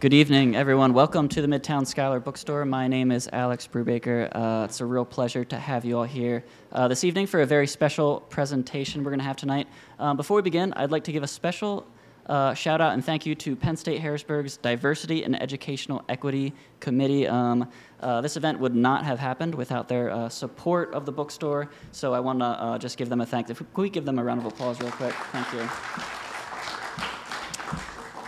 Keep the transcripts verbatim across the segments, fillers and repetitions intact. Good evening, everyone. Welcome to the Midtown Scholar Bookstore. My name is Alex Brubaker. Uh, it's a real pleasure to have you all here uh, this evening for a very special presentation we're going to have tonight. Um, before we begin, I'd like to give a special uh, shout out and thank you to Penn State Harrisburg's Diversity and Educational Equity Committee. Um, uh, this event would not have happened without their uh, support of the bookstore, so I want to uh, just give them a thank you. Could we give them a round of applause real quick? Thank you.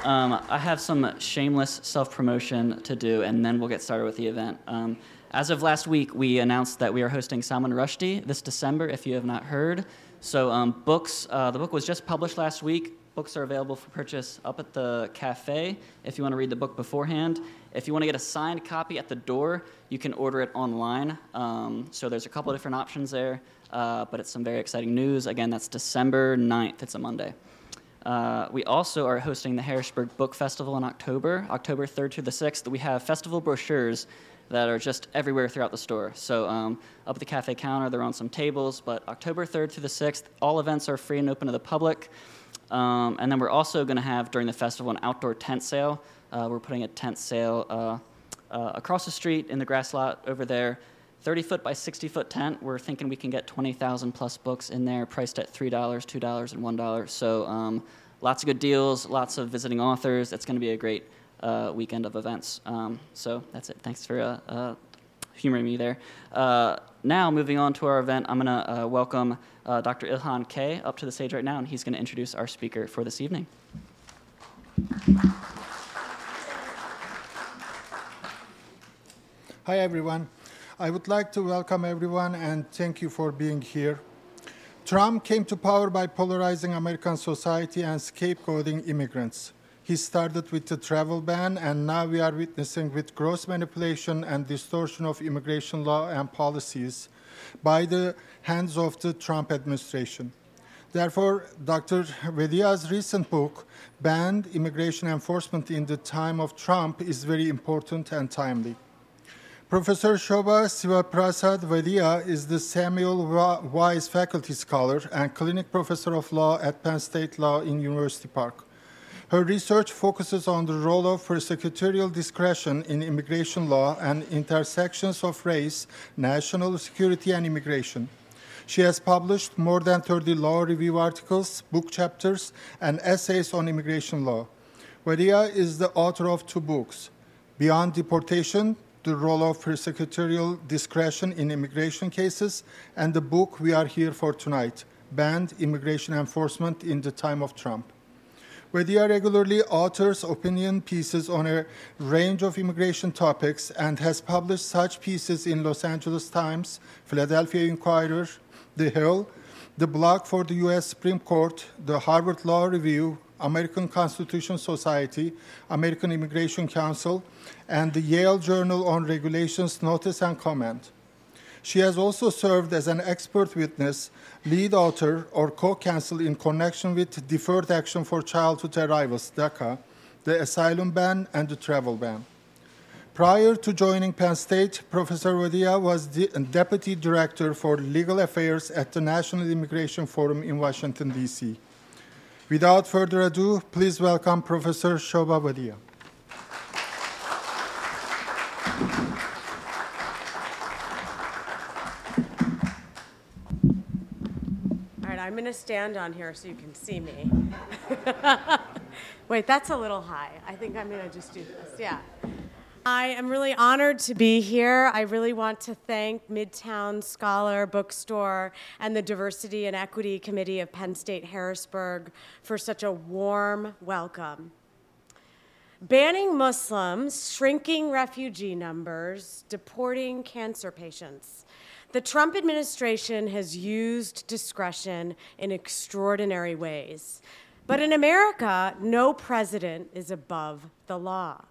Um, I have some shameless self-promotion to do, and then we'll get started with the event. Um, as of last week, we announced that we are hosting Salman Rushdie this December, if you have not heard. So um, books, uh, the book was just published last week. Books are available for purchase up at the cafe if you want to read the book beforehand. If you want to get a signed copy at the door, you can order it online. Um, so there's a couple of different options there, uh, but it's some very exciting news. Again, that's December ninth. It's a Monday. Uh, we also are hosting the Harrisburg Book Festival in October, October third through the sixth. We have festival brochures that are just everywhere throughout the store. So um, up at the cafe counter, they're on some tables, but October third through the sixth, all events are free and open to the public. Um, and then we're also going to have, during the festival, an outdoor tent sale. Uh, we're putting a tent sale uh, uh, across the street in the grass lot over there. thirty-foot by sixty-foot tent. We're thinking we can get twenty thousand plus books in there, priced at three dollars, two dollars, and one dollar. So um, lots of good deals, lots of visiting authors. It's going to be a great uh, weekend of events. Um, so that's it. Thanks for uh, uh, humoring me there. Uh, now, moving on to our event, I'm going to uh, welcome uh, Doctor Ilhan Kay up to the stage right now, and he's going to introduce our speaker for this evening. Hi, everyone. I would like to welcome everyone and thank you for being here. Trump came to power by polarizing American society and scapegoating immigrants. He started with the travel ban, and now we are witnessing with gross manipulation and distortion of immigration law and policies by the hands of the Trump administration. Therefore, Doctor Wadhia's recent book, Banned Immigration Enforcement in the Time of Trump, is very important and timely. Professor Shoba Sivaprasad Wadhia is the Samuel Wise Faculty Scholar and Clinic Professor of Law at Penn State Law in University Park. Her research focuses on the role of prosecutorial discretion in immigration law and intersections of race, national security, and immigration. She has published more than thirty law review articles, book chapters, and essays on immigration law. Wadhia is the author of two books, Beyond Deportation, The Role of Prosecutorial Discretion in Immigration Cases, and the book we are here for tonight, Banned Immigration Enforcement in the Time of Trump. Wadhia regularly authors opinion pieces on a range of immigration topics and has published such pieces in Los Angeles Times, Philadelphia Inquirer, The Hill, The Blog for the U S Supreme Court, the Harvard Law Review, American Constitution Society, American Immigration Council, and the Yale Journal on Regulations Notice and Comment. She has also served as an expert witness, lead author, or co-counsel in connection with Deferred Action for Childhood Arrivals, DACA, the asylum ban, and the travel ban. Prior to joining Penn State, Professor Wadhia was the Deputy Director for Legal Affairs at the National Immigration Forum in Washington, D C Without further ado, please welcome Professor Shoba Wadhia. All right, I'm going to stand on here so you can see me. Wait, that's a little high. I think I'm going to just do this, yeah. I am really honored to be here. I really want to thank Midtown Scholar Bookstore and the Diversity and Equity Committee of Penn State Harrisburg for such a warm welcome. Banning Muslims, shrinking refugee numbers, deporting cancer patients. The Trump administration has used discretion in extraordinary ways. But in America, no president is above the law.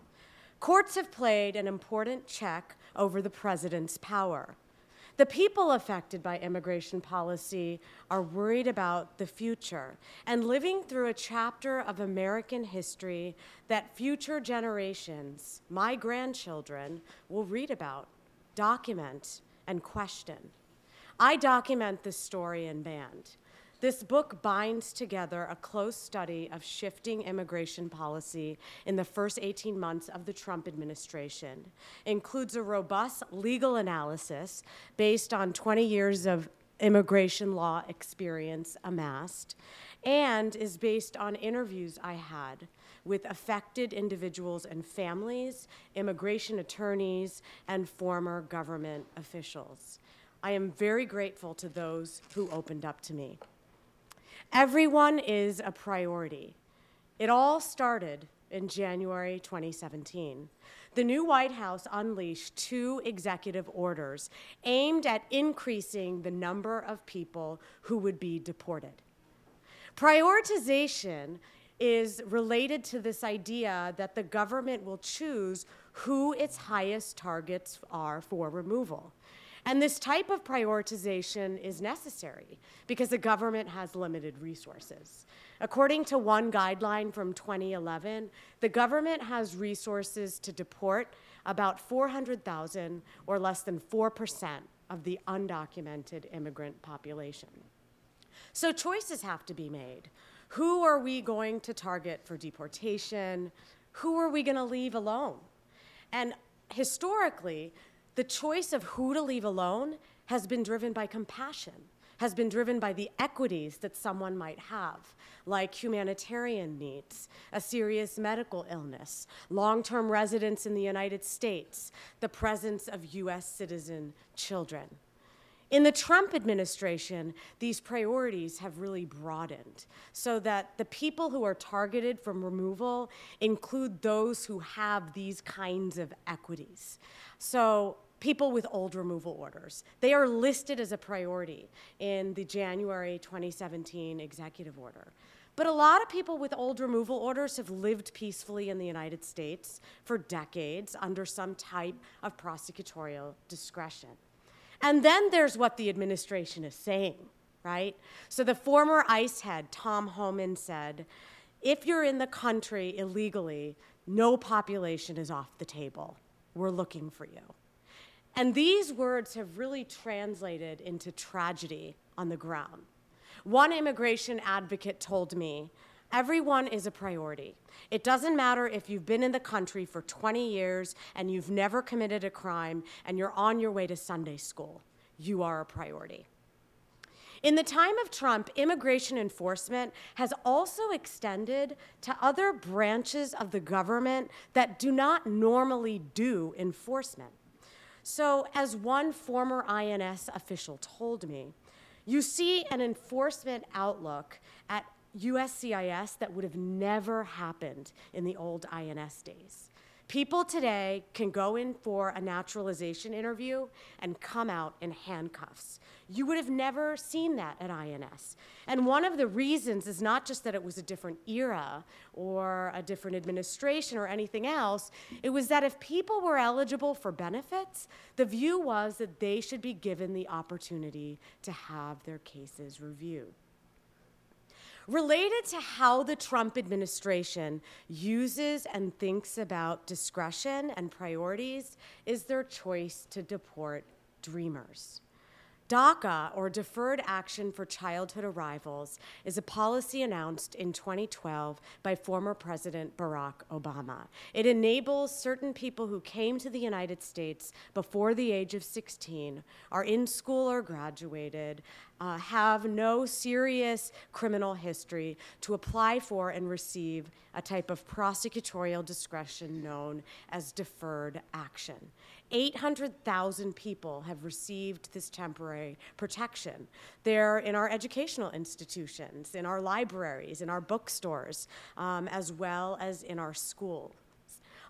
Courts have played an important check over the president's power. The people affected by immigration policy are worried about the future and living through a chapter of American history that future generations, my grandchildren, will read about, document, and question. I document this story in Banned. This book binds together a close study of shifting immigration policy in the first eighteen months of the Trump administration. It includes a robust legal analysis based on twenty years of immigration law experience amassed, and is based on interviews I had with affected individuals and families, immigration attorneys, and former government officials. I am very grateful to those who opened up to me. Everyone is a priority. It all started in January twenty seventeen. The new White House unleashed two executive orders aimed at increasing the number of people who would be deported. Prioritization is related to this idea that the government will choose who its highest targets are for removal. And this type of prioritization is necessary because the government has limited resources. According to one guideline from twenty eleven, the government has resources to deport about four hundred thousand, or less than four percent, of the undocumented immigrant population. So choices have to be made. Who are we going to target for deportation? Who are we going to leave alone? And historically, the choice of who to leave alone has been driven by compassion, has been driven by the equities that someone might have, like humanitarian needs, a serious medical illness, long-term residence in the United States, the presence of U S citizen children. In the Trump administration, these priorities have really broadened so that the people who are targeted from removal include those who have these kinds of equities. So, people with old removal orders. They are listed as a priority in the January twenty seventeen executive order. But a lot of people with old removal orders have lived peacefully in the United States for decades under some type of prosecutorial discretion. And then there's what the administration is saying, right? So the former ICE head, Tom Homan, said, if you're in the country illegally, no population is off the table. We're looking for you. And these words have really translated into tragedy on the ground. One immigration advocate told me, everyone is a priority. It doesn't matter if you've been in the country for twenty years and you've never committed a crime and you're on your way to Sunday school. You are a priority. In the time of Trump, immigration enforcement has also extended to other branches of the government that do not normally do enforcement. So, as one former I N S official told me, you see an enforcement outlook at U S C I S that would have never happened in the old I N S days. People today can go in for a naturalization interview and come out in handcuffs. You would have never seen that at I N S. And one of the reasons is not just that it was a different era or a different administration or anything else. It was that if people were eligible for benefits, the view was that they should be given the opportunity to have their cases reviewed. Related to how the Trump administration uses and thinks about discretion and priorities is their choice to deport dreamers. DACA, or Deferred Action for Childhood Arrivals, is a policy announced in twenty twelve by former President Barack Obama. It enables certain people who came to the United States before the age of sixteen, are in school or graduated, uh, have no serious criminal history, to apply for and receive a type of prosecutorial discretion known as deferred action. eight hundred thousand people have received this temporary protection. They're in our educational institutions, in our libraries, in our bookstores, um, as well as in our schools.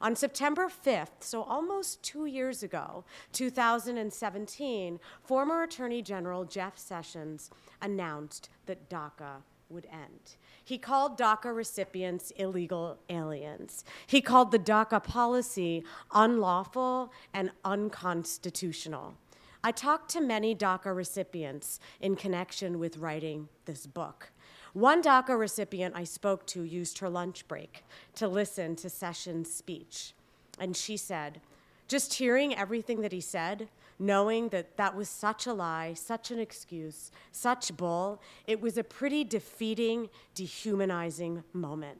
On September fifth, so almost two years ago, two thousand seventeen, former Attorney General Jeff Sessions announced that DACA would end. He called DACA recipients illegal aliens. He called the DACA policy unlawful and unconstitutional. I talked to many DACA recipients in connection with writing this book. One DACA recipient I spoke to used her lunch break to listen to Sessions' speech, and she said, just hearing everything that he said knowing that that was such a lie, such an excuse, such bull. It was a pretty defeating, dehumanizing moment.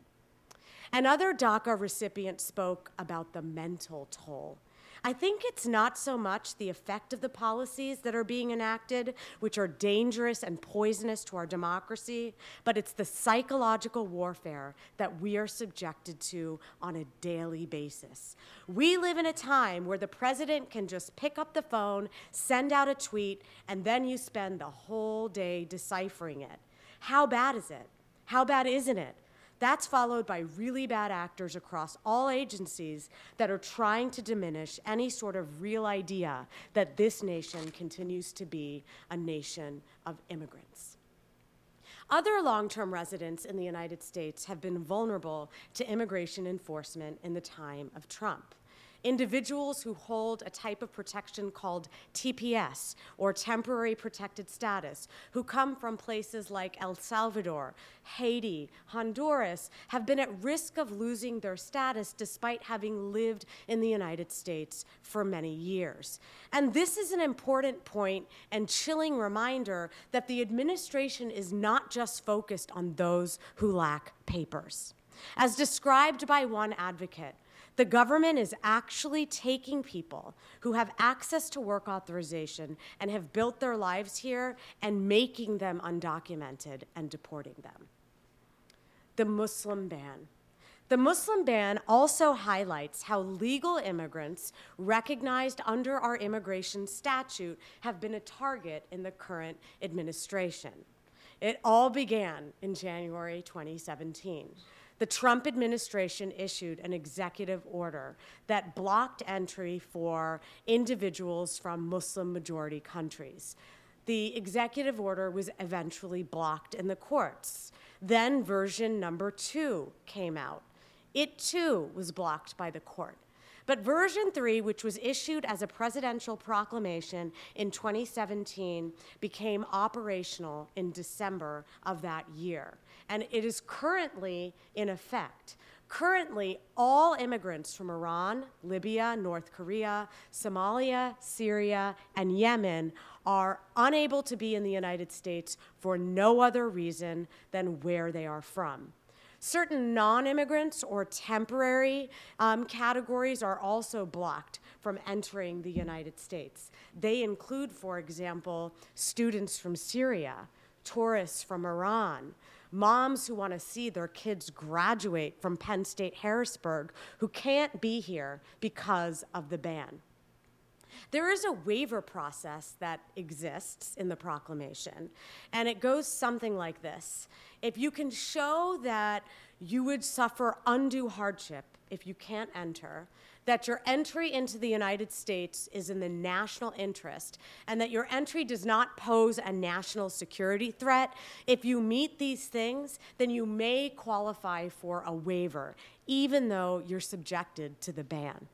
And other DACA recipients spoke about the mental toll. I think it's not so much the effect of the policies that are being enacted, which are dangerous and poisonous to our democracy, but it's the psychological warfare that we are subjected to on a daily basis. We live in a time where the president can just pick up the phone, send out a tweet, and then you spend the whole day deciphering it. How bad is it? How bad isn't it? That's followed by really bad actors across all agencies that are trying to diminish any sort of real idea that this nation continues to be a nation of immigrants. Other long-term residents in the United States have been vulnerable to immigration enforcement in the time of Trump. Individuals who hold a type of protection called T P S, or temporary protected status, who come from places like El Salvador, Haiti, Honduras, have been at risk of losing their status despite having lived in the United States for many years. And this is an important point and chilling reminder that the administration is not just focused on those who lack papers. As described by one advocate, the government is actually taking people who have access to work authorization and have built their lives here and making them undocumented and deporting them. The Muslim ban. The Muslim ban also highlights how legal immigrants recognized under our immigration statute have been a target in the current administration. It all began in January twenty seventeen. The Trump administration issued an executive order that blocked entry for individuals from Muslim-majority countries. The executive order was eventually blocked in the courts. Then version number two came out. It too was blocked by the court. But version three, which was issued as a presidential proclamation in twenty seventeen, became operational in December of that year. And it is currently in effect. Currently, all immigrants from Iran, Libya, North Korea, Somalia, Syria, and Yemen are unable to be in the United States for no other reason than where they are from. Certain non-immigrants or temporary um, categories are also blocked from entering the United States. They include, for example, students from Syria, tourists from Iran, moms who want to see their kids graduate from Penn State Harrisburg who can't be here because of the ban. There is a waiver process that exists in the proclamation, and it goes something like this. If you can show that you would suffer undue hardship if you can't enter, that your entry into the United States is in the national interest, and that your entry does not pose a national security threat, if you meet these things, then you may qualify for a waiver, even though you're subjected to the ban.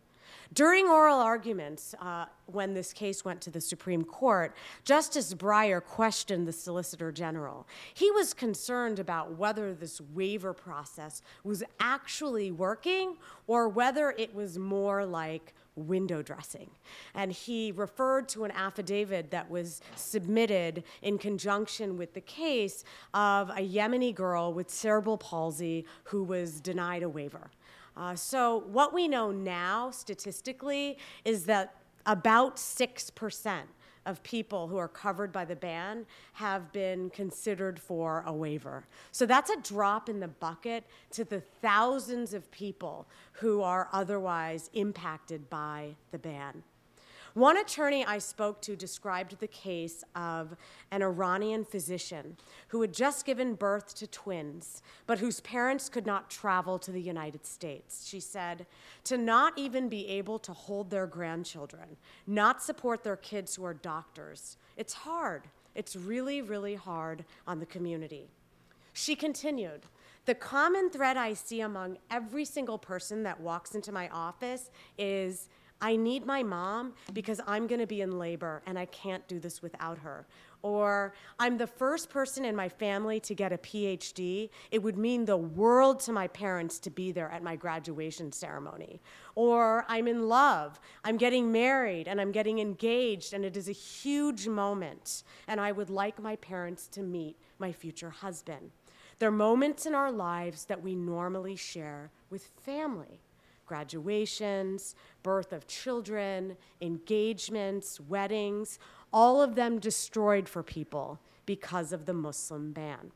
During oral arguments, uh, when this case went to the Supreme Court, Justice Breyer questioned the Solicitor General. He was concerned about whether this waiver process was actually working or whether it was more like window dressing. And he referred to an affidavit that was submitted in conjunction with the case of a Yemeni girl with cerebral palsy who was denied a waiver. Uh, so what we know now, statistically, is that about six percent of people who are covered by the ban have been considered for a waiver. So that's a drop in the bucket to the thousands of people who are otherwise impacted by the ban. One attorney I spoke to described the case of an Iranian physician who had just given birth to twins, but whose parents could not travel to the United States. She said, to not even be able to hold their grandchildren, not support their kids who are doctors, it's hard. It's really, really hard on the community. She continued, the common thread I see among every single person that walks into my office is, I need my mom because I'm going to be in labor and I can't do this without her. or I'm the first person in my family to get a P H D, it would mean the world to my parents to be there at my graduation ceremony. Or I'm in love, I'm getting married, and I'm getting engaged, and it is a huge moment, and I would like my parents to meet my future husband. There are moments in our lives that we normally share with family. Graduations, birth of children, engagements, weddings, all of them destroyed for people because of the Muslim ban.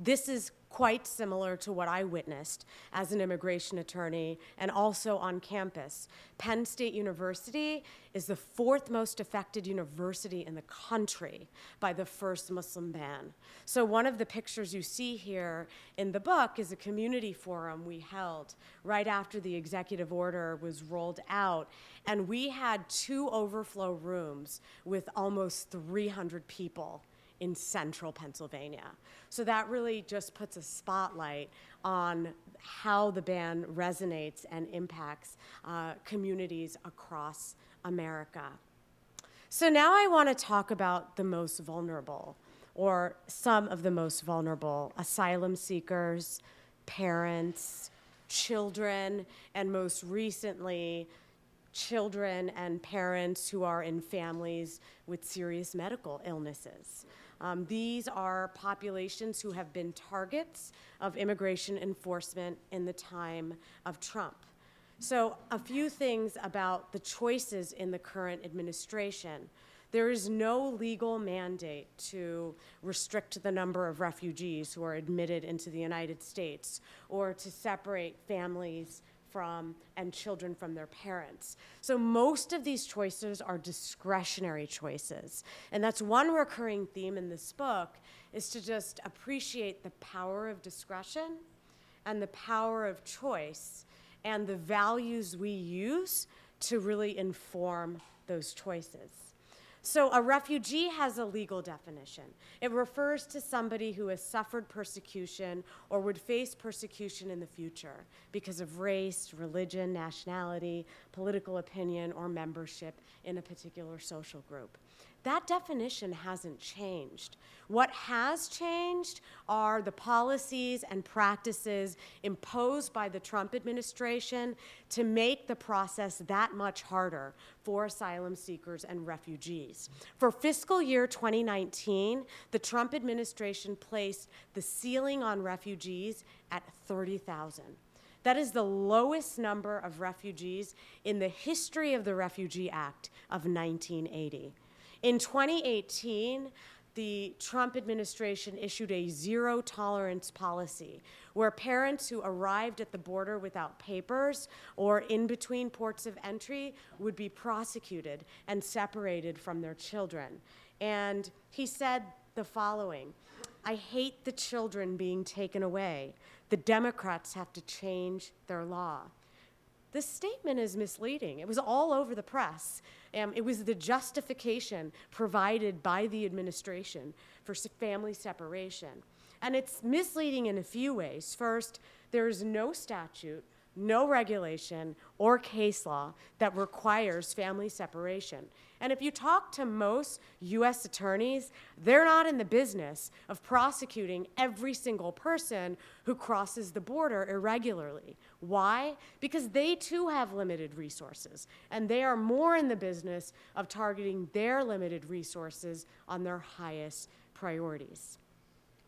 This is quite similar to what I witnessed as an immigration attorney and also on campus. Penn State University is the fourth most affected university in the country by the first Muslim ban. So one of the pictures you see here in the book is a community forum we held right after the executive order was rolled out, and we had two overflow rooms with almost three hundred people in central Pennsylvania. So that really just puts a spotlight on how the ban resonates and impacts uh, communities across America. So now I want to talk about the most vulnerable, or some of the most vulnerable, asylum seekers, parents, children, and most recently, children and parents who are in families with serious medical illnesses. Um, these are populations who have been targets of immigration enforcement in the time of Trump. So a few things about the choices in the current administration. There is no legal mandate to restrict the number of refugees who are admitted into the United States or to separate families from and children from their parents. So most of these choices are discretionary choices. And that's one recurring theme in this book, is to just appreciate the power of discretion and the power of choice and the values we use to really inform those choices. So a refugee has a legal definition. It refers to somebody who has suffered persecution or would face persecution in the future because of race, religion, nationality, political opinion, or membership in a particular social group. That definition hasn't changed. What has changed are the policies and practices imposed by the Trump administration to make the process that much harder for asylum seekers and refugees. For fiscal year twenty nineteen, the Trump administration placed the ceiling on refugees at thirty thousand. That is the lowest number of refugees in the history of the Refugee Act of nineteen eighty. In twenty eighteen, the Trump administration issued a zero-tolerance policy where parents who arrived at the border without papers or in between ports of entry would be prosecuted and separated from their children. And he said the following: "I hate the children being taken away. The Democrats have to change their law." This statement is misleading. It was all over the press. Um, it was the justification provided by the administration for family separation. And it's misleading in a few ways. First, there is no statute, no regulation, or case law that requires family separation. And if you talk to most U S attorneys, they're not in the business of prosecuting every single person who crosses the border irregularly. Why? Because they too have limited resources, and they are more in the business of targeting their limited resources on their highest priorities.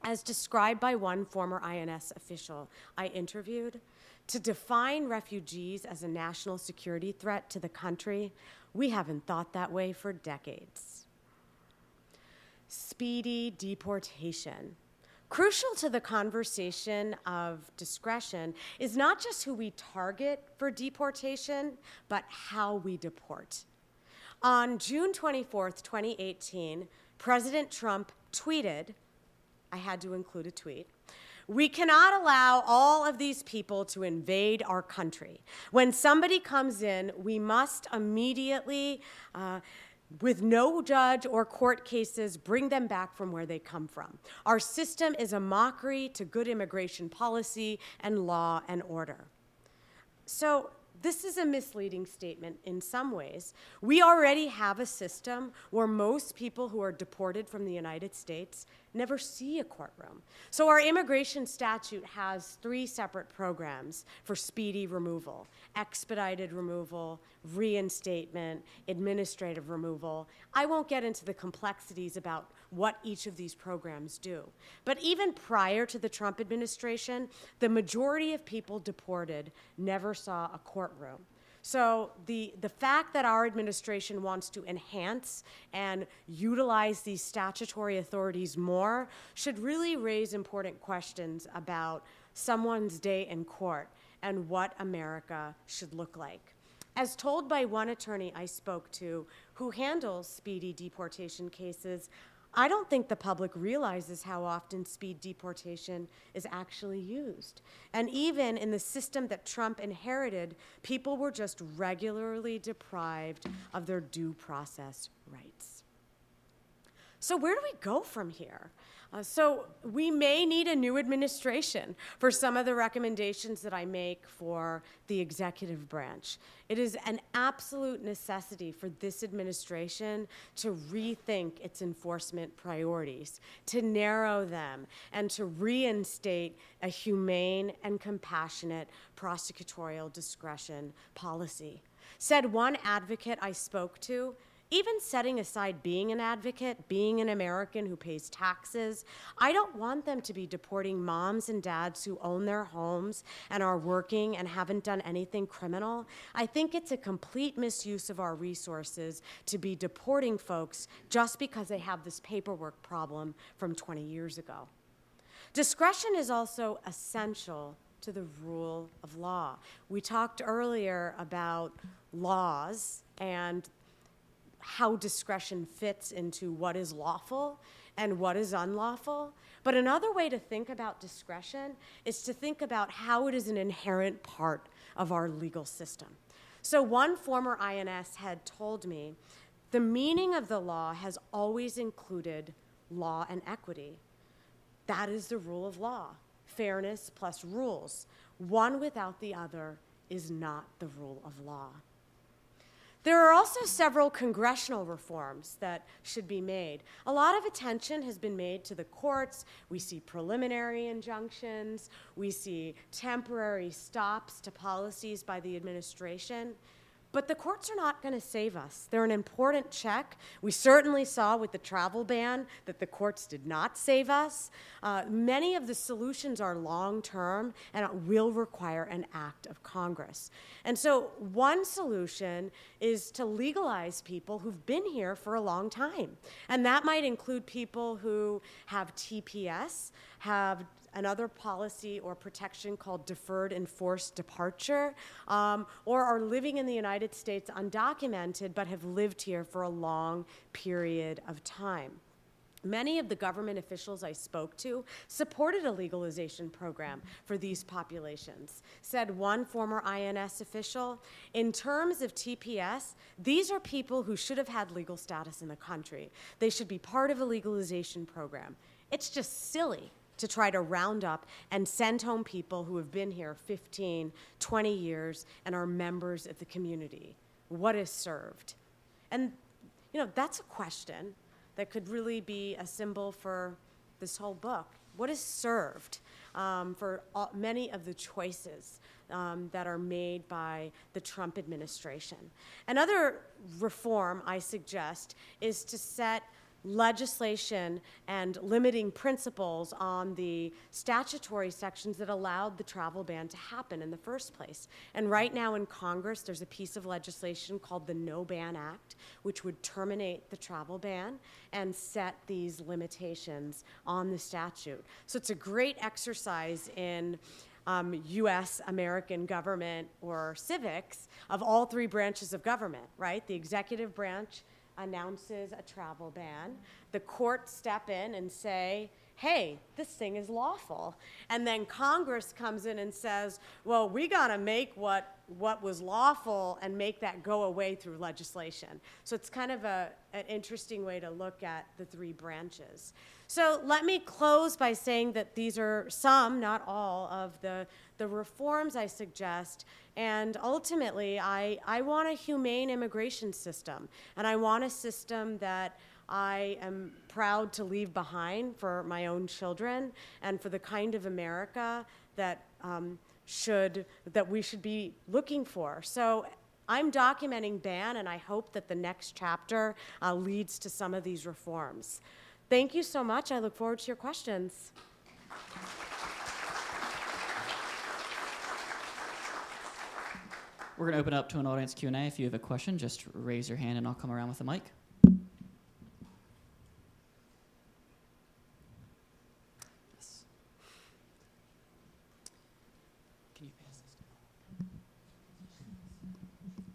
As described by one former I N S official I interviewed, to define refugees as a national security threat to the country, we haven't thought that way for decades. Speedy deportation. Crucial to the conversation of discretion is not just who we target for deportation, but how we deport. On June twenty-fourth, twenty eighteen, President Trump tweeted, I had to include a tweet, "We cannot allow all of these people to invade our country. When somebody comes in, we must immediately, uh, with no judge or court cases, bring them back from where they come from. Our system is a mockery to good immigration policy and law and order." So This is a misleading statement in some ways. We already have a system where most people who are deported from the United States never see a courtroom. So our immigration statute has three separate programs for speedy removal: expedited removal, reinstatement, administrative removal. I won't get into the complexities about what each of these programs do. But even prior to the Trump administration, the majority of people deported never saw a courtroom. So the, the fact that our administration wants to enhance and utilize these statutory authorities more should really raise important questions about someone's day in court and what America should look like. As told by one attorney I spoke to who handles speedy deportation cases, I don't think the public realizes how often speed deportation is actually used. And even in the system that Trump inherited, people were just regularly deprived of their due process rights. So where do we go from here? Uh, so we may need a new administration for some of the recommendations that I make for the executive branch. It is an absolute necessity for this administration to rethink its enforcement priorities, to narrow them, and to reinstate a humane and compassionate prosecutorial discretion policy. Said one advocate I spoke to, "Even setting aside being an advocate, being an American who pays taxes, I don't want them to be deporting moms and dads who own their homes and are working and haven't done anything criminal. I think it's a complete misuse of our resources to be deporting folks just because they have this paperwork problem from twenty years ago." Discretion is also essential to the rule of law. We talked earlier about laws and how discretion fits into what is lawful and what is unlawful. But another way to think about discretion is to think about how it is an inherent part of our legal system. So one former I N S head told me, the meaning of the law has always included law and equity. That is the rule of law, fairness plus rules. One without the other is not the rule of law. There are also several congressional reforms that should be made. A lot of attention has been made to the courts. We see preliminary injunctions. We see temporary stops to policies by the administration. But the courts are not going to save us. They're an important check. We certainly saw with the travel ban that the courts did not save us. Uh, many of the solutions are long-term, and it will require an act of Congress. And so one solution is to legalize people who've been here for a long time. And that might include people who have T P S, have another policy or protection called deferred enforced departure, um, or are living in the United States undocumented but have lived here for a long period of time. Many of the government officials I spoke to supported a legalization program for these populations. Said one former I N S official, "In terms of T P S, these are people who should have had legal status in the country. They should be part of a legalization program. It's just silly to try to round up and send home people who have been here fifteen, twenty years and are members of the community. What is served?" And you know, that's a question that could really be a symbol for this whole book. What is served um, for all, many of the choices um, that are made by the Trump administration? Another reform I suggest is to set legislation and limiting principles on the statutory sections that allowed the travel ban to happen in the first place. And right now in Congress, there's a piece of legislation called the No Ban Act, which would terminate the travel ban and set these limitations on the statute. So it's a great exercise in Um, U S American government or civics of all three branches of government, right? The executive branch announces a travel ban. The courts step in and say, hey, this thing is lawful. And then Congress comes in and says, well, we got to make what, what was lawful and make that go away through legislation. So it's kind of a, an interesting way to look at the three branches. So let me close by saying that these are some, not all, of the, the reforms I suggest. And ultimately, I, I want a humane immigration system. And I want a system that I am proud to leave behind for my own children and for the kind of America that um, should that we should be looking for. So I'm documenting B A N, and I hope that the next chapter uh, leads to some of these reforms. Thank you so much. I look forward to your questions. We're going to open up to an audience Q and A. If you have a question, just raise your hand, and I'll come around with the mic.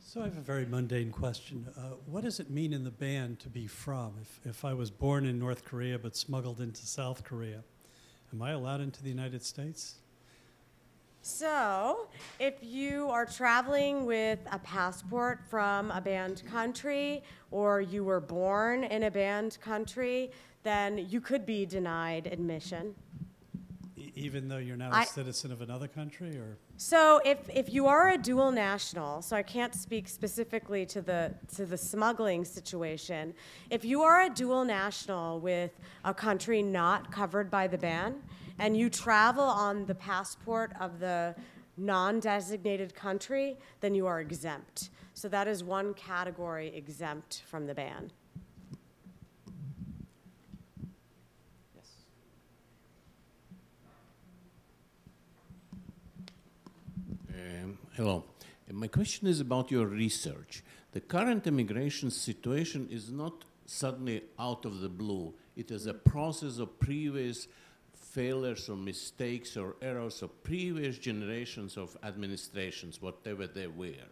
So I have a very mundane question. Uh, what does it mean in the ban to be from? If, if I was born in North Korea but smuggled into South Korea, am I allowed into the United States? So if you are traveling with a passport from a banned country or you were born in a banned country, then you could be denied admission. Even though you're now a I, citizen of another country? Or So if, if you are a dual national, so I can't speak specifically to the to the smuggling situation, if you are a dual national with a country not covered by the ban, and you travel on the passport of the non-designated country, then you are exempt. So that is one category exempt from the ban. Hello. My question is about your research. The current immigration situation is not suddenly out of the blue. It is a process of previous failures or mistakes or errors of previous generations of administrations, whatever they were.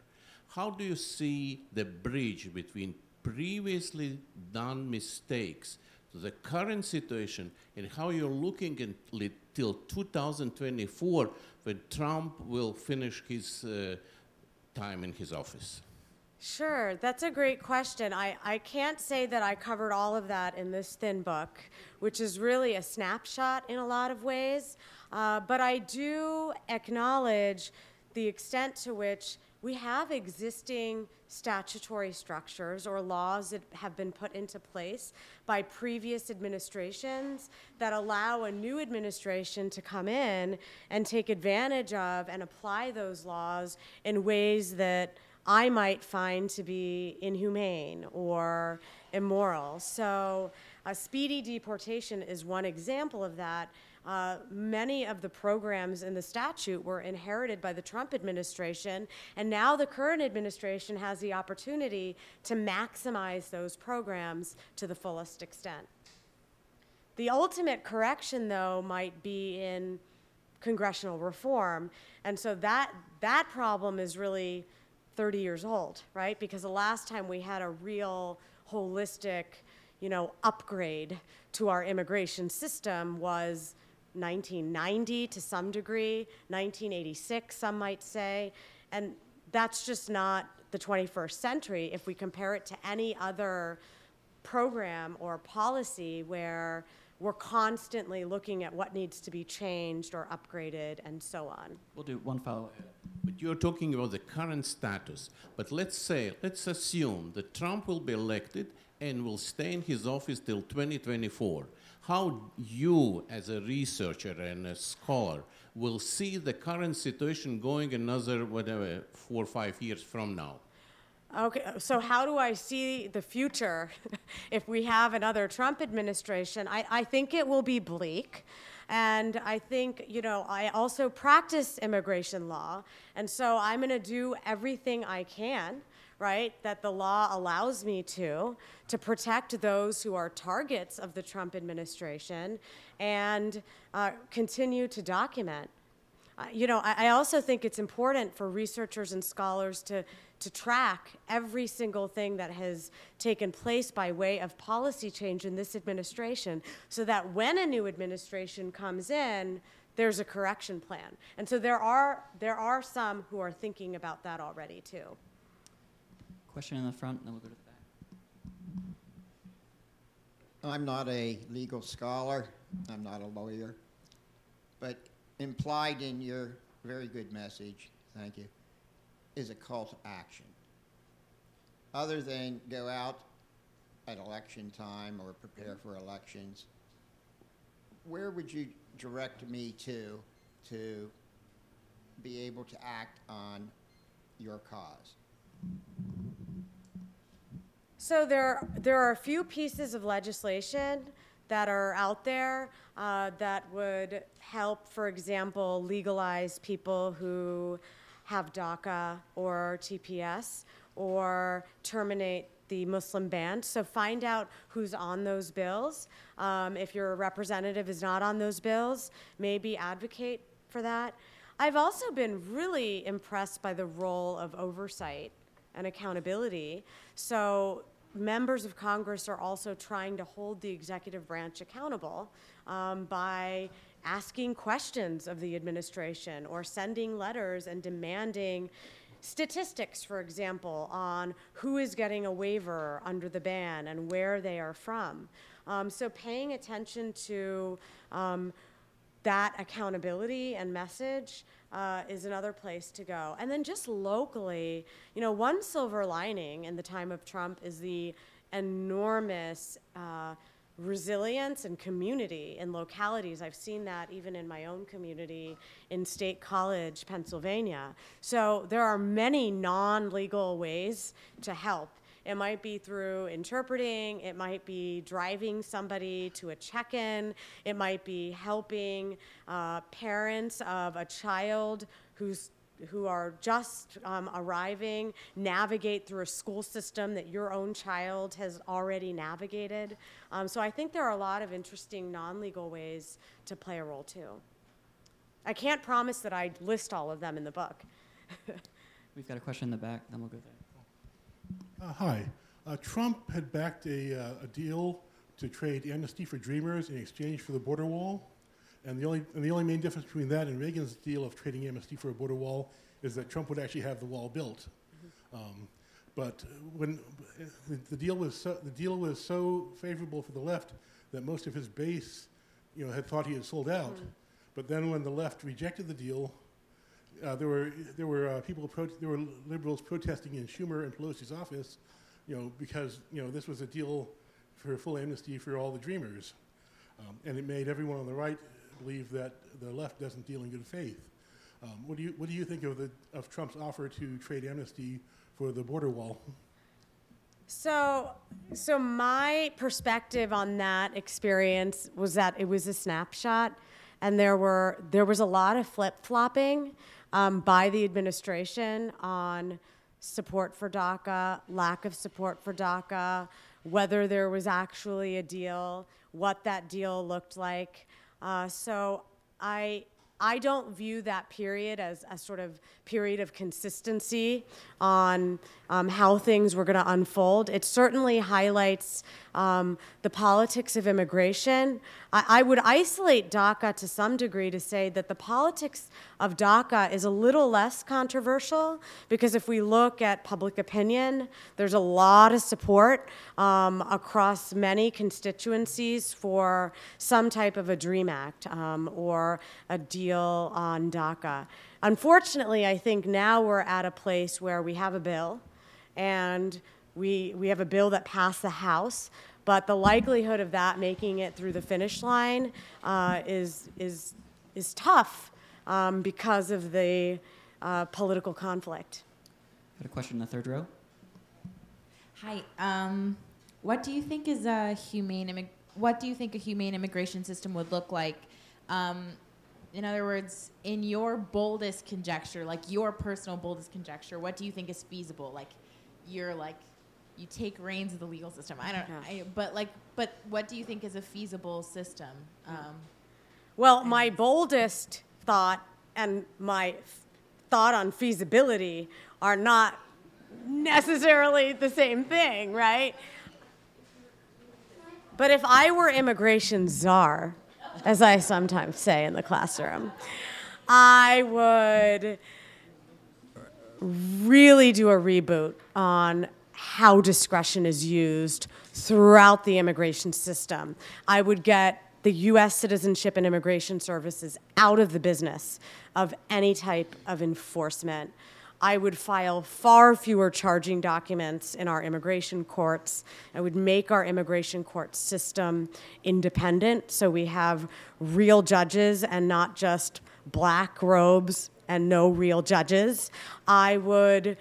How do you see the bridge between previously done mistakes to the current situation and how you're looking until two thousand twenty-four when Trump will finish his uh, time in his office? Sure, that's a great question. I, I can't say that I covered all of that in this thin book, which is really a snapshot in a lot of ways. Uh, but I do acknowledge the extent to which we have existing statutory structures or laws that have been put into place by previous administrations that allow a new administration to come in and take advantage of and apply those laws in ways that I might find to be inhumane or immoral. So a speedy deportation is one example of that. Uh, many of the programs in the statute were inherited by the Trump administration, and now the current administration has the opportunity to maximize those programs to the fullest extent. The ultimate correction, though, might be in congressional reform, and so that that problem is really thirty years old, right? Because the last time we had a real holistic, you know, upgrade to our immigration system was nineteen ninety to some degree, nineteen eighty-six some might say, and that's just not the twenty-first century if we compare it to any other program or policy where we're constantly looking at what needs to be changed or upgraded and so on. We'll do one follow-up. But you're talking about the current status, but let's say, let's assume that Trump will be elected and will stay in his office till twenty twenty-four. How you, as a researcher and a scholar, will see the current situation going another, whatever, four or five years from now? Okay, so how do I see the future if we have another Trump administration? I, I think it will be bleak. And I think, you know, I also practice immigration law. And so I'm going to do everything I can, right, that the law allows me to, to protect those who are targets of the Trump administration and uh, continue to document. you know, I, I also think it's important for researchers and scholars to, to track every single thing that has taken place by way of policy change in this administration, so that when a new administration comes in, there's a correction plan. And so there are, there are some who are thinking about that already, too. Question in the front, and then we'll go to the back. I'm not a legal scholar. I'm not a lawyer. But implied in your very good message, thank you, is a call to action. Other than go out at election time or prepare for elections, where would you direct me to to be able to act on your cause? So there, there are a few pieces of legislation that are out there uh, that would help, for example, legalize people who have DACA or T P S, or terminate the Muslim ban. So find out who's on those bills. Um, if your representative is not on those bills, maybe advocate for that. I've also been really impressed by the role of oversight and accountability. So members of Congress are also trying to hold the executive branch accountable um, by asking questions of the administration or sending letters and demanding statistics, for example, on who is getting a waiver under the ban and where they are from. Um, so paying attention to um, that accountability and message Uh, is another place to go. And then just locally, you know, one silver lining in the time of Trump is the enormous uh, resilience and community in localities. I've seen that even in my own community in State College, Pennsylvania. So there are many non-legal ways to help. It might be through interpreting, it might be driving somebody to a check-in, it might be helping uh, parents of a child who's who are just um, arriving navigate through a school system that your own child has already navigated. Um, so I think there are a lot of interesting non-legal ways to play a role too. I can't promise that I list all of them in the book. We've got a question in the back, then we'll go there. Uh, hi. Uh, Trump had backed a, uh, a deal to trade amnesty for dreamers in exchange for the border wall, and the only and the only main difference between that and Reagan's deal of trading amnesty for a border wall is that Trump would actually have the wall built. Mm-hmm. Um, but when uh, the, the deal was so, the deal was so favorable for the left that most of his base, you know, had thought he had sold out. Mm-hmm. But then when the left rejected the deal, Uh, there were there were uh, people pro- there were liberals protesting in Schumer and Pelosi's office, you know, because you know this was a deal for full amnesty for all the dreamers, um, and it made everyone on the right believe that the left doesn't deal in good faith. Um, what do you what do you think of the of Trump's offer to trade amnesty for the border wall? So, so my perspective on that experience was that it was a snapshot, and there were there was a lot of flip-flopping Um, by the administration on support for DACA, lack of support for DACA, whether there was actually a deal, what that deal looked like. Uh, so I I don't view that period as a sort of period of consistency on um, how things were going to unfold. It certainly highlights um, the politics of immigration. I, I would isolate DACA to some degree to say that the politics of DACA is a little less controversial, because if we look at public opinion, there's a lot of support um, across many constituencies for some type of a Dream Act um, or a deal on DACA. Unfortunately, I think now we're at a place where we have a bill, and we we have a bill that passed the House, but the likelihood of that making it through the finish line uh, is is is tough um, because of the uh, political conflict. Got a question in the third row. Hi. Um, what do you think is a humane immig- What do you think a humane immigration system would look like? Um, In other words, in your boldest conjecture, like your personal boldest conjecture, what do you think is feasible? Like, you're like, you take reins of the legal system. I don't know, I, but like, but what do you think is a feasible system? Um, well, my boldest thought and my thought on feasibility are not necessarily the same thing, right? But if I were immigration czar, as I sometimes say in the classroom, I would really do a reboot on how discretion is used throughout the immigration system. I would get the U S Citizenship and Immigration Services out of the business of any type of enforcement. I would file far fewer charging documents in our immigration courts. I would make our immigration court system independent so we have real judges and not just black robes and no real judges. I would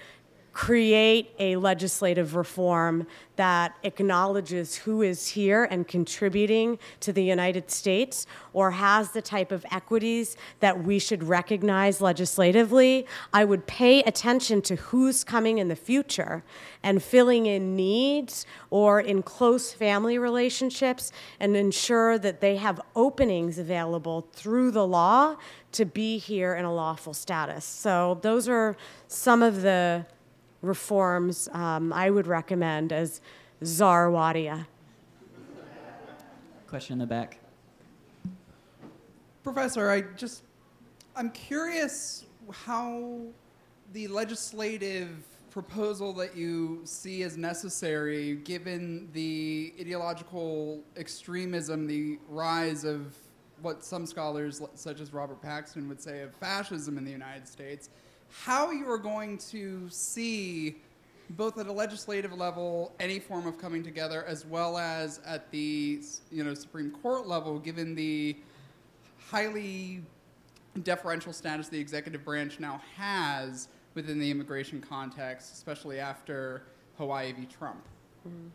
create a legislative reform that acknowledges who is here and contributing to the United States or has the type of equities that we should recognize legislatively. I would pay attention to who's coming in the future and filling in needs or in close family relationships and ensure that they have openings available through the law to be here in a lawful status. So those are some of the reforms um, I would recommend as Czar Wadhia. Question in the back. Professor, I just, I'm curious how the legislative proposal that you see as necessary, given the ideological extremism, the rise of what some scholars, such as Robert Paxton, would say of fascism in the United States, how you are going to see, both at a legislative level, any form of coming together, as well as at the you know Supreme Court level, given the highly deferential status the executive branch now has within the immigration context, especially after Hawaii v. Trump. Mm-hmm.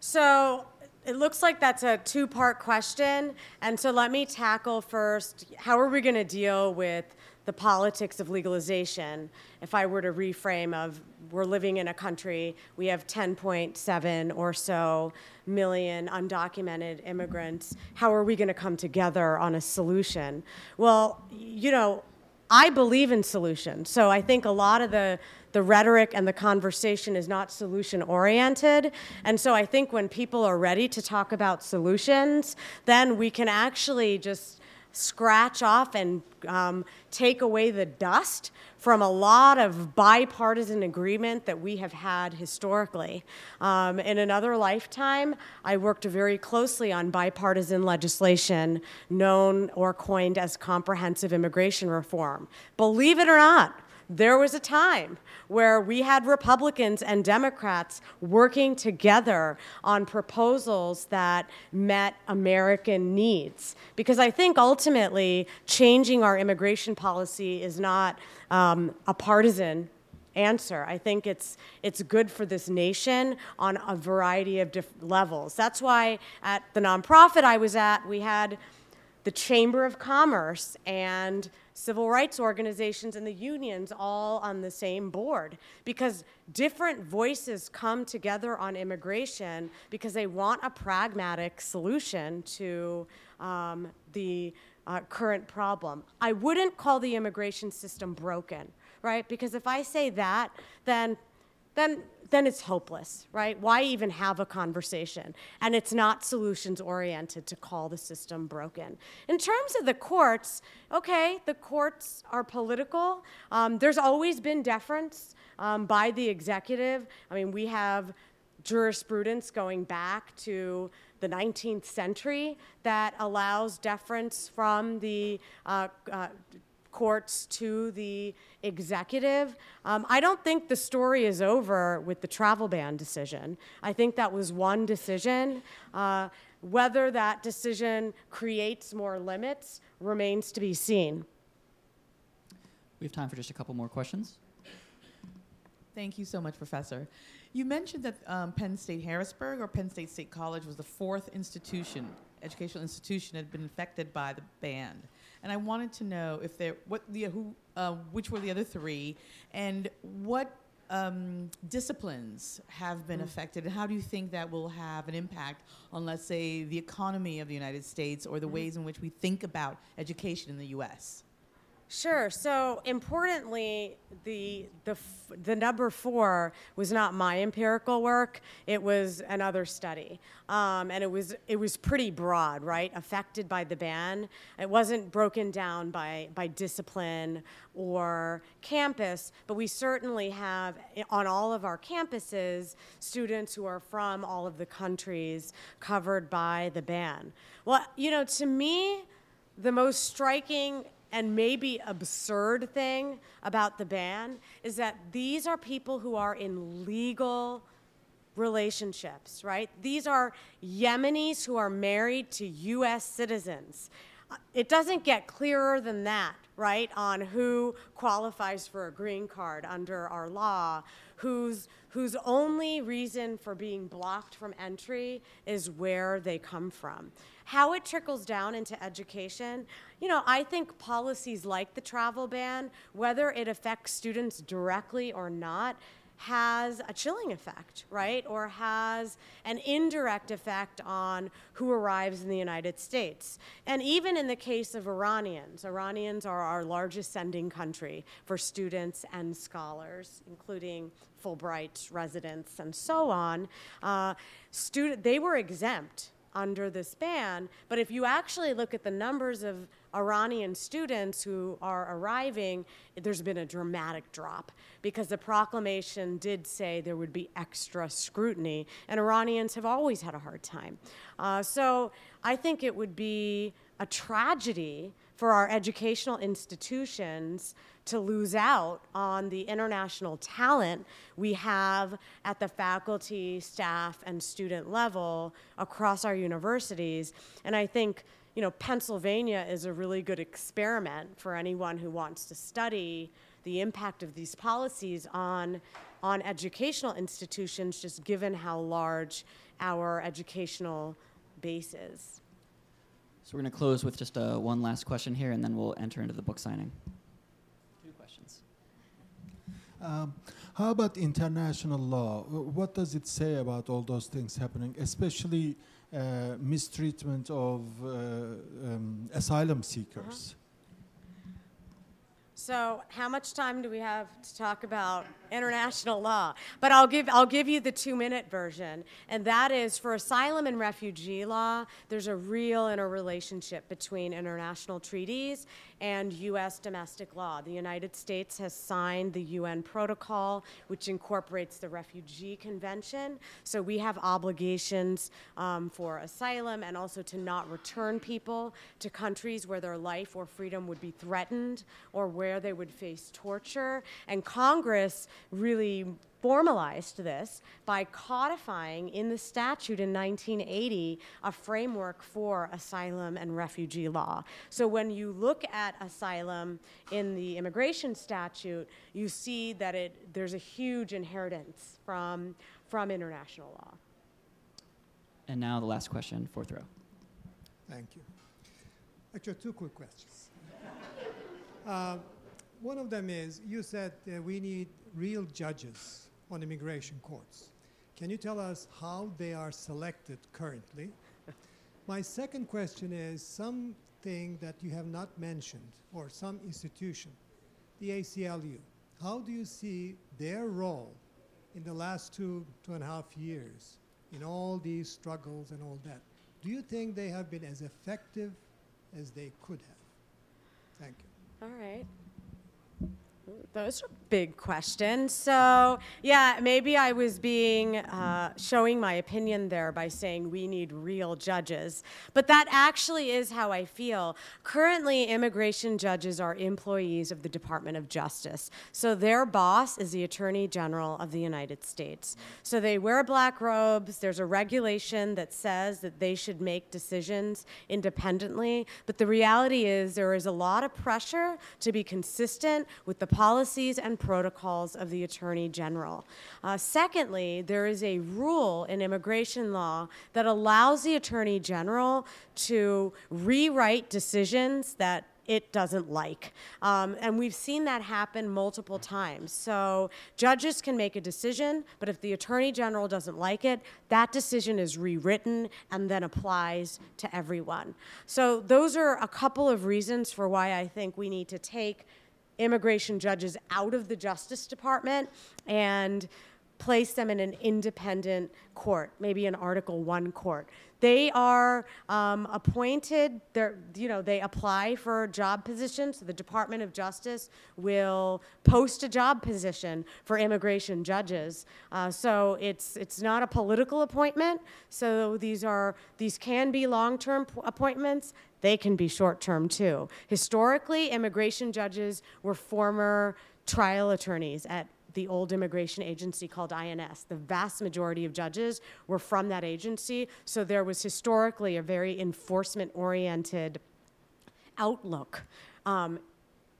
So it looks like that's a two-part question. And so let me tackle first, how are we going to deal with the politics of legalization, if I were to reframe of we're living in a country, we have ten point seven or so million undocumented immigrants, how are we gonna come together on a solution? Well, you know, I believe in solutions. So I think a lot of the, the rhetoric and the conversation is not solution-oriented. And so I think when people are ready to talk about solutions, then we can actually just scratch off and um, take away the dust from a lot of bipartisan agreement that we have had historically. Um, in another lifetime, I worked very closely on bipartisan legislation known or coined as comprehensive immigration reform. Believe it or not, there was a time where we had Republicans and Democrats working together on proposals that met American needs. Because I think ultimately changing our immigration policy is not um, a partisan answer. I think it's it's good for this nation on a variety of different levels. That's why at the nonprofit I was at, we had the Chamber of Commerce and civil rights organizations and the unions all on the same board, because different voices come together on immigration because they want a pragmatic solution to um, the uh, current problem. I wouldn't call the immigration system broken, right? Because if I say that, then then then it's hopeless, right? Why even have a conversation? And it's not solutions-oriented to call the system broken. In terms of the courts, okay, the courts are political. Um, there's always been deference um, by the executive. I mean, we have jurisprudence going back to the nineteenth century that allows deference from the uh, uh, courts to the executive. Um, I don't think the story is over with the travel ban decision. I think that was one decision. Uh, whether that decision creates more limits remains to be seen. We have time for just a couple more questions. Thank you so much, Professor. You mentioned that um, Penn State Harrisburg or Penn State State College was the fourth institution, educational institution that had been affected by the ban. And I wanted to know if there, what the who, uh, which were the other three, and what um, disciplines have been mm. affected, and how do you think that will have an impact on, let's say, the economy of the United States or the mm. ways in which we think about education in the U S? Sure. So importantly, the the f the number four was not my empirical work. It was another study, um, and it was it was pretty broad, right? Affected by the ban. It wasn't broken down by by discipline or campus, but we certainly have on all of our campuses students who are from all of the countries covered by the ban. Well, you know, to me, the most striking and maybe absurd thing about the ban is that these are people who are in legal relationships, right? These are Yemenis who are married to U S citizens. It doesn't get clearer than that, right, on who qualifies for a green card under our law, whose, whose only reason for being blocked from entry is where they come from. How it trickles down into education, you know, I think policies like the travel ban, whether it affects students directly or not, has a chilling effect, right? Or has an indirect effect on who arrives in the United States. And even in the case of Iranians, Iranians are our largest sending country for students and scholars, including Fulbright residents and so on. Uh, student, they were exempt under this ban, but if you actually look at the numbers of Iranian students who are arriving, there's been a dramatic drop because the proclamation did say there would be extra scrutiny, and Iranians have always had a hard time. Uh, so I think it would be a tragedy for our educational institutions to lose out on the international talent we have at the faculty, staff, and student level across our universities. And I think, you know, Pennsylvania is a really good experiment for anyone who wants to study the impact of these policies on, on educational institutions, just given how large our educational base is. So we're going to close with just uh, one last question here, and then we'll enter into the book signing. Um, how about international law? What does it say about all those things happening, especially uh, mistreatment of uh, um, asylum seekers? Uh-huh. So, how much time do we have to talk about international law? But I'll give I'll give you the two-minute version, and that is for asylum and refugee law. There's a real interrelationship between international treaties and U S domestic law. The United States has signed the U N protocol, which incorporates the Refugee Convention. So we have obligations um, for asylum and also to not return people to countries where their life or freedom would be threatened or where they would face torture. And Congress really formalized this by codifying in the statute in nineteen eighty a framework for asylum and refugee law. So when you look at asylum in the immigration statute, you see that it there's a huge inheritance from, from international law. And now the last question, fourth row. Thank you. Actually, two quick questions. uh, one of them is, you said that we need real judges on immigration courts. Can you tell us how they are selected currently? My second question is something that you have not mentioned, or some institution, the A C L U. How do you see their role in the last two, two and a half years in all these struggles and all that? Do you think they have been as effective as they could have? Thank you. All right. Those are big questions. So yeah, maybe I was being, uh, showing my opinion there by saying we need real judges. But that actually is how I feel. Currently, immigration judges are employees of the Department of Justice. So their boss is the Attorney General of the United States. So they wear black robes. There's a regulation that says that they should make decisions independently. But the reality is there is a lot of pressure to be consistent with the policies and protocols of the Attorney General. Uh, secondly, there is a rule in immigration law that allows the Attorney General to rewrite decisions that it doesn't like. Um, and we've seen that happen multiple times. So judges can make a decision, but if the Attorney General doesn't like it, that decision is rewritten and then applies to everyone. So those are a couple of reasons for why I think we need to take immigration judges out of the Justice Department and place them in an independent court, maybe an Article One court. They are um, appointed, they're, you know, they apply for job positions. So the Department of Justice will post a job position for immigration judges. Uh, so it's it's not a political appointment. So these are these can be long-term appointments. They can be short-term too. Historically, immigration judges were former trial attorneys at the old immigration agency called I N S. The vast majority of judges were from that agency, so there was historically a very enforcement-oriented outlook um,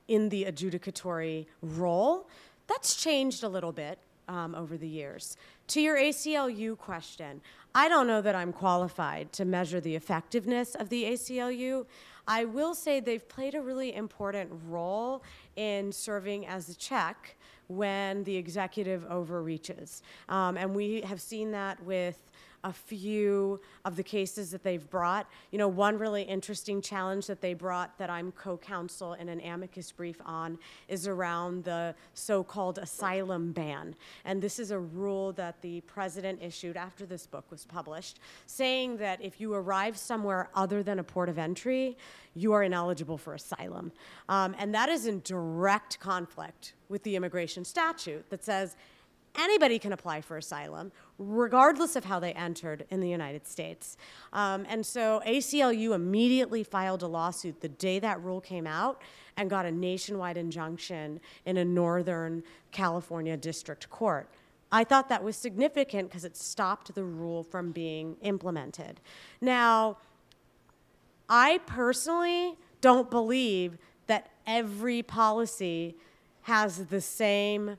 in the adjudicatory role. That's changed a little bit um, over the years. To your A C L U question, I don't know that I'm qualified to measure the effectiveness of the A C L U. I will say they've played a really important role in serving as a check when the executive overreaches. Um, and we have seen that with a few of the cases that they've brought. You know, one really interesting challenge that they brought that I'm co-counsel in an amicus brief on is around the so-called asylum ban. And this is a rule that the president issued after this book was published, saying that if you arrive somewhere other than a port of entry, you are ineligible for asylum. Um, and that is in direct conflict with the immigration statute that says anybody can apply for asylum, regardless of how they entered in the United States. Um, and so A C L U immediately filed a lawsuit the day that rule came out and got a nationwide injunction in a Northern California district court. I thought that was significant because it stopped the rule from being implemented. Now, I personally don't believe that every policy has the same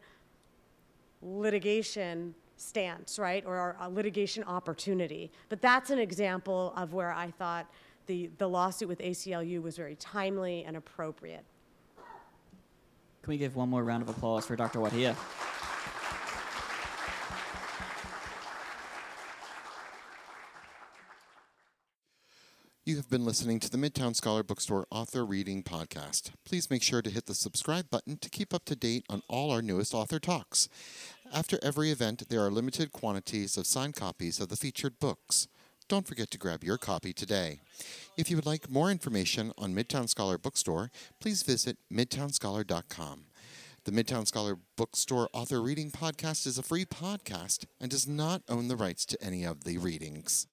litigation stance, right, or a litigation opportunity. But that's an example of where I thought the, the lawsuit with A C L U was very timely and appropriate. Can we give one more round of applause for Doctor Wadhia? You have been listening to the Midtown Scholar Bookstore Author Reading Podcast. Please make sure to hit the subscribe button to keep up to date on all our newest author talks. After every event, there are limited quantities of signed copies of the featured books. Don't forget to grab your copy today. If you would like more information on Midtown Scholar Bookstore, please visit midtown scholar dot com. The Midtown Scholar Bookstore Author Reading Podcast is a free podcast and does not own the rights to any of the readings.